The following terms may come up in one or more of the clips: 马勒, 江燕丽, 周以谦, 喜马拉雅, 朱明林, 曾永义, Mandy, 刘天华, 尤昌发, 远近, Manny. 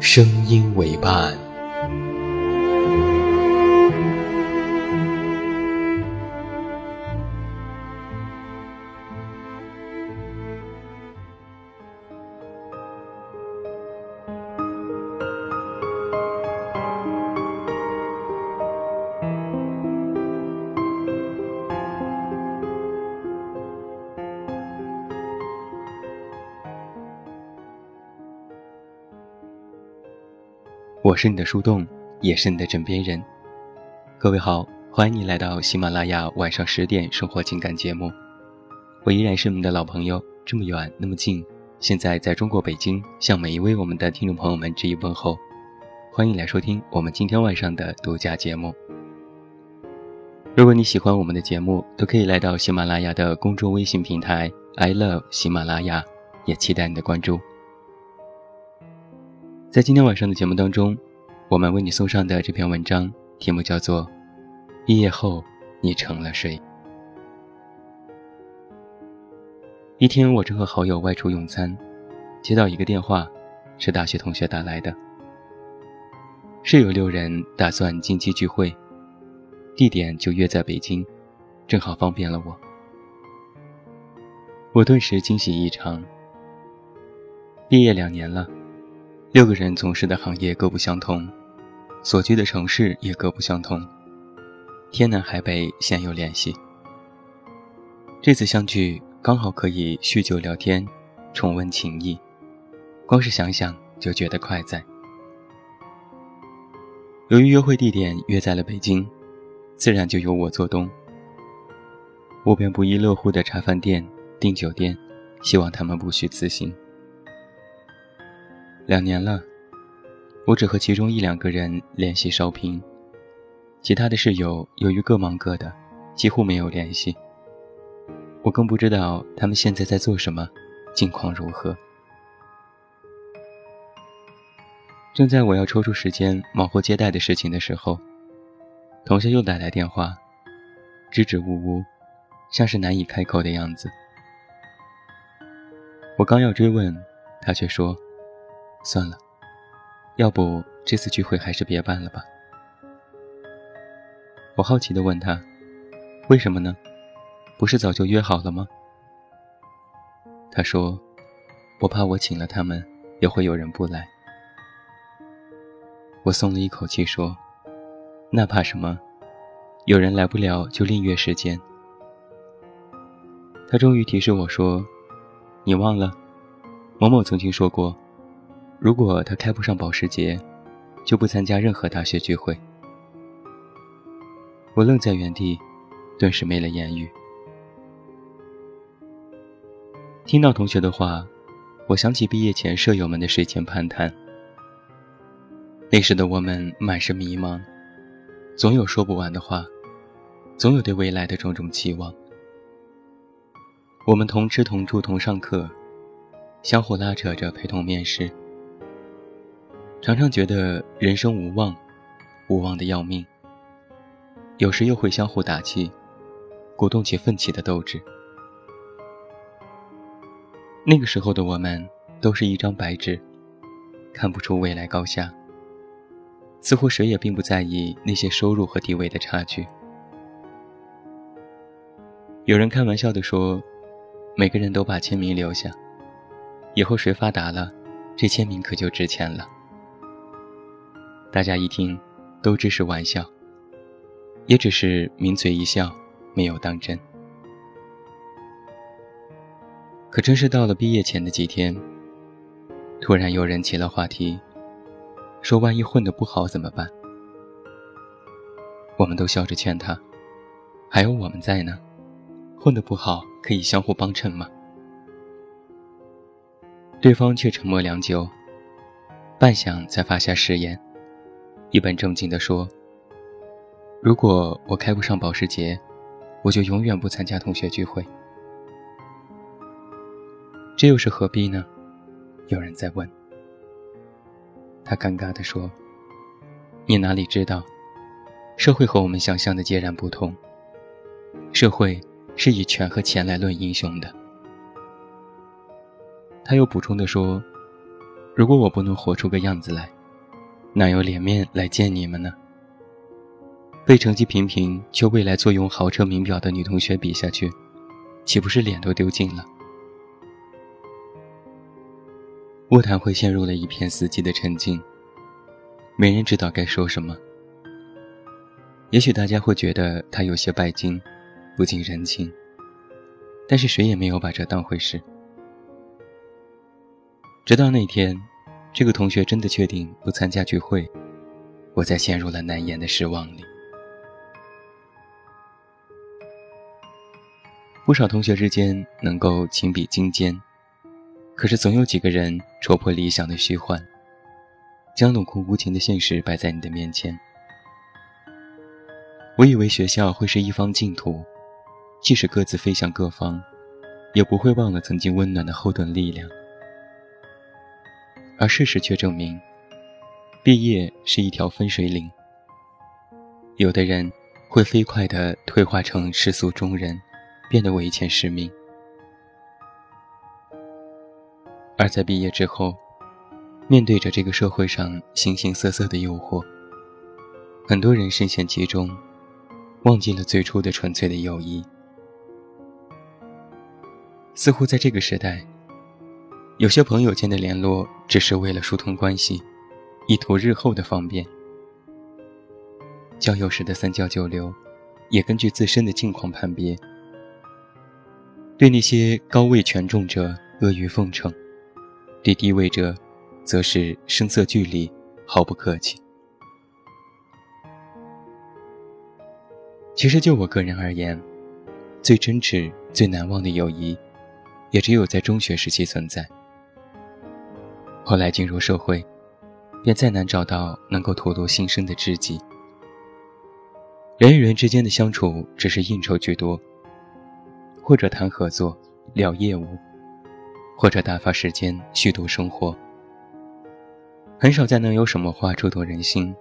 声音为伴。我是你的树洞，也是你的枕边人。各位好，欢迎你来到喜马拉雅晚上10点生活情感节目。我依然是你们的老朋友，这么远那么近，现在在中国北京，向每一位我们的听众朋友们致以问候。欢迎来收听我们今天晚上的独家节目。如果你喜欢我们的节目，都可以来到喜马拉雅的公众微信平台 I love 喜马拉雅，也期待你的关注。在今天晚上的节目当中，我们为你送上的这篇文章题目叫做《一夜后你成了谁》。一天我正和好友外出用餐，接到一个电话，是大学同学打来的。室友6人打算近期聚会，地点就约在北京，正好方便了我。我顿时惊喜异常。毕业2年了，6个人从事的行业各不相同，所居的城市也各不相同，天南海北鲜有联系。这次相聚刚好可以叙旧聊天，重温情谊，光是想想就觉得快哉。由于约会地点约在了北京，自然就由我做东，我便不亦乐乎地查饭店订酒店，希望他们不虚此行。2年了，我只和其中1-2个人联系稍频，其他的室友由于各忙各的，几乎没有联系。我更不知道他们现在在做什么，近况如何。正在我要抽出时间忙活接待的事情的时候，同学又打来电话，支支吾吾，像是难以开口的样子。我刚要追问，他却说，算了，要不这次聚会还是别办了吧。我好奇地问他，为什么呢？不是早就约好了吗？他说，我怕我请了他们，也会有人不来。我松了一口气说，那怕什么？有人来不了就另约时间。他终于提示我说，你忘了，某某曾经说过，如果他开不上保时捷，就不参加任何大学聚会。我愣在原地，顿时没了言语。听到同学的话，我想起毕业前舍友们的睡前攀谈。那时的我们满是迷茫，总有说不完的话，总有对未来的种种期望。我们同吃同住同上课，相互拉扯着陪同面试，常常觉得人生无望，无望的要命。有时又会相互打气，鼓动起奋起的斗志。那个时候的我们都是一张白纸，看不出未来高下，似乎谁也并不在意那些收入和地位的差距。有人开玩笑地说，每个人都把签名留下，以后谁发达了，这签名可就值钱了。大家一听都只是玩笑，也只是抿嘴一笑，没有当真。可真是到了毕业前的几天，突然有人起了话题，说万一混得不好怎么办？我们都笑着劝他，还有我们在呢，混得不好可以相互帮衬吗？对方却沉默良久，半晌才发下誓言，一本正经地说，如果我开不上保时捷，我就永远不参加同学聚会。这又是何必呢？有人在问。他尴尬地说，你哪里知道，社会和我们想象的截然不同，社会是以权和钱来论英雄的。他又补充地说，如果我不能活出个样子来，哪有脸面来见你们呢？被成绩平平却未来坐拥豪车名表的女同学比下去，岂不是脸都丢尽了？卧谈会陷入了一片死寂的沉静，没人知道该说什么。也许大家会觉得他有些拜金，不近人情，但是谁也没有把这当回事。直到那天，这个同学真的确定不参加聚会，我才陷入了难言的失望里。不少同学之间能够情比金坚，可是总有几个人戳破理想的虚幻，将冷酷无情的现实摆在你的面前。我以为学校会是一方净土，即使各自飞向各方，也不会忘了曾经温暖的后盾力量。而事实却证明，毕业是一条分水岭。有的人会飞快地退化成世俗中人，变得唯钱是命。而在毕业之后，面对着这个社会上形形色色的诱惑，很多人深陷其中，忘记了最初的纯粹的友谊。似乎在这个时代，有些朋友间的联络只是为了疏通关系，以图日后的方便。交友时的三教九流也根据自身的境况判别，对那些高位权重者阿谀奉承，对低位者则是声色俱厉，毫不客气。其实就我个人而言，最真挚最难忘的友谊也只有在中学时期存在。后来进入社会，便再难找到能够吐露心声的知己。人与人之间的相处只是应酬居多，或者谈合作聊业务，或者打发时间虚度生活，很少再能有什么话触动人心，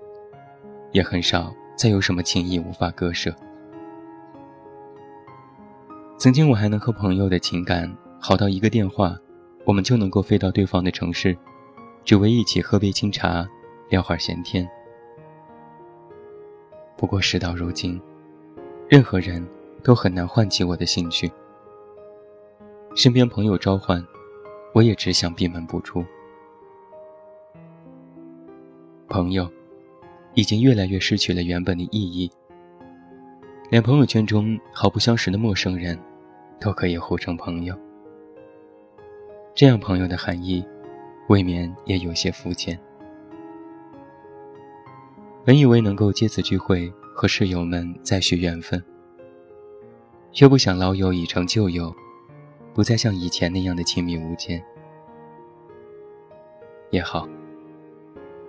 也很少再有什么情谊无法割舍。曾经我还能和朋友的情感好到一个电话，我们就能够飞到对方的城市，只为一起喝杯清茶，聊会儿闲天。不过事到如今，任何人都很难唤起我的兴趣。身边朋友召唤，我也只想闭门不出。朋友已经越来越失去了原本的意义，连朋友圈中毫不相识的陌生人都可以互称朋友。这样朋友的含义未免也有些肤浅。本以为能够借此聚会和室友们再续缘分，却不想老友已成旧友，不再像以前那样的亲密无间。也好，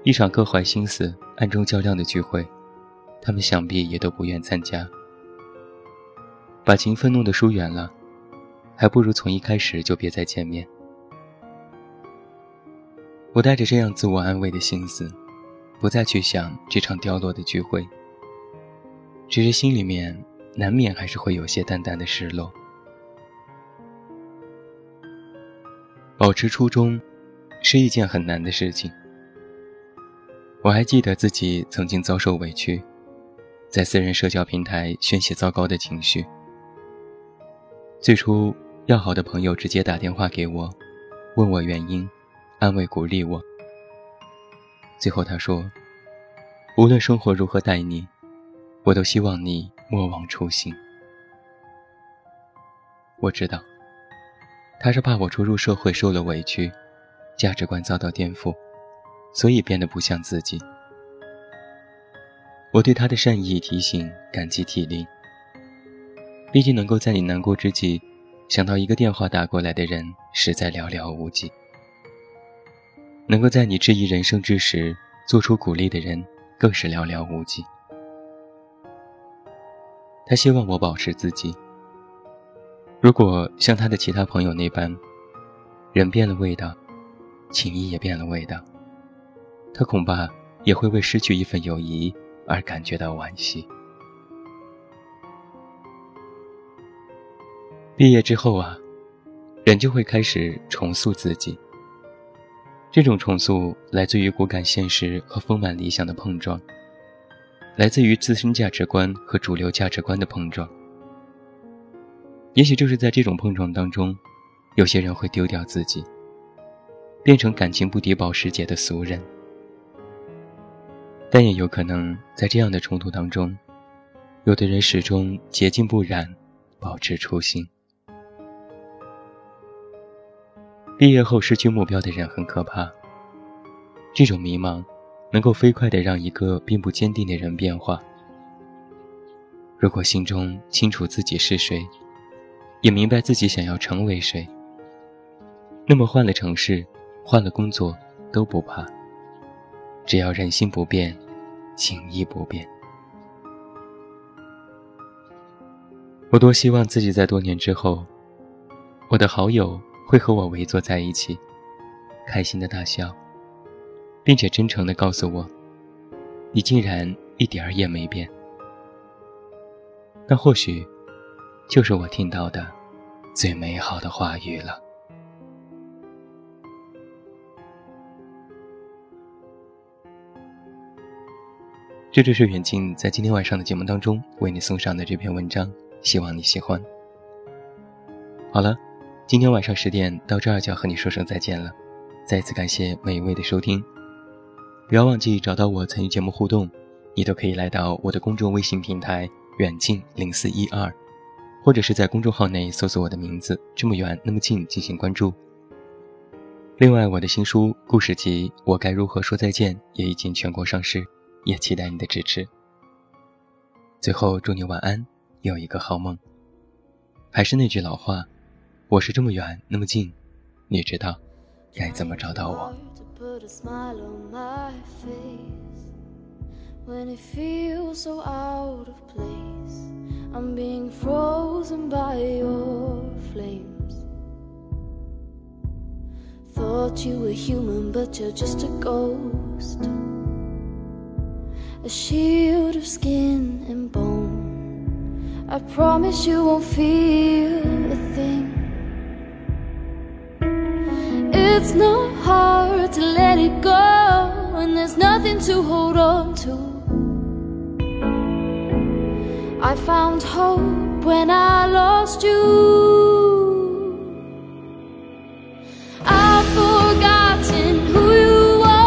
一场各怀心思暗中较量的聚会，他们想必也都不愿参加。把情分弄得疏远了，还不如从一开始就别再见面。我带着这样自我安慰的心思，不再去想这场凋落的聚会，只是心里面难免还是会有些淡淡的失落。保持初衷是一件很难的事情。我还记得自己曾经遭受委屈，在私人社交平台宣泄糟糕的情绪。最初，要好的朋友直接打电话给我，问我原因，安慰鼓励我。最后他说，无论生活如何待你，我都希望你莫忘初心。我知道，他是怕我初入社会受了委屈，价值观遭到颠覆，所以变得不像自己。我对他的善意提醒感激涕零，毕竟能够在你难过之际想到一个电话打过来的人实在寥寥无几，能够在你质疑人生之时做出鼓励的人更是寥寥无几。他希望我保持自己，如果像他的其他朋友那般，人变了味道，情谊也变了味道，他恐怕也会为失去一份友谊而感觉到惋惜。毕业之后啊，人就会开始重塑自己，这种重塑来自于骨感现实和丰满理想的碰撞，来自于自身价值观和主流价值观的碰撞。也许就是在这种碰撞当中，有些人会丢掉自己，变成感情不敌保时捷的俗人，但也有可能在这样的冲突当中，有的人始终竭尽不染，保持初心。毕业后失去目标的人很可怕，这种迷茫能够飞快地让一个并不坚定的人变化。如果心中清楚自己是谁，也明白自己想要成为谁，那么换了城市，换了工作都不怕，只要人心不变，情谊不变。我多希望自己在多年之后，我的好友会和我围坐在一起，开心的大笑，并且真诚地告诉我，你竟然一点儿也没变。那或许就是我听到的最美好的话语了。这就是远近在今天晚上的节目当中为你送上的这篇文章，希望你喜欢。好了，今天晚上10点到这儿就要和你说声再见了，再次感谢每一位的收听。不要忘记找到我参与节目互动，你都可以来到我的公众微信平台远近0412，或者是在公众号内搜索我的名字这么远那么近进行关注。另外，我的新书故事集《我该如何说再见》也已经全国上市，也期待你的支持。最后祝你晚安，有一个好梦。还是那句老话，我是这么远那么近，你知道该怎么找到我。A shield of skin and bone, I promise you won't feel a thing. It's not hard to let it go, and there's nothing to hold on to. I found hope when I lost you. I've forgotten who you are.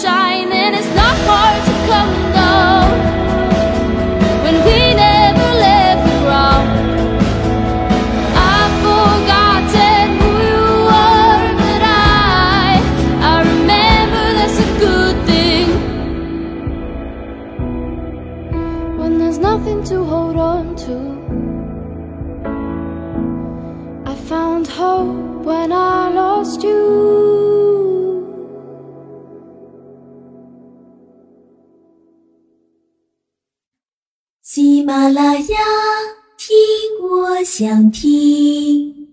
shine, and it's not hard to come and go when we never left the ground. I've forgotten who you were, but I remember that's a good thing. When there's nothing to hold on to, I found hope when I lost you.喜马拉雅，听我想听。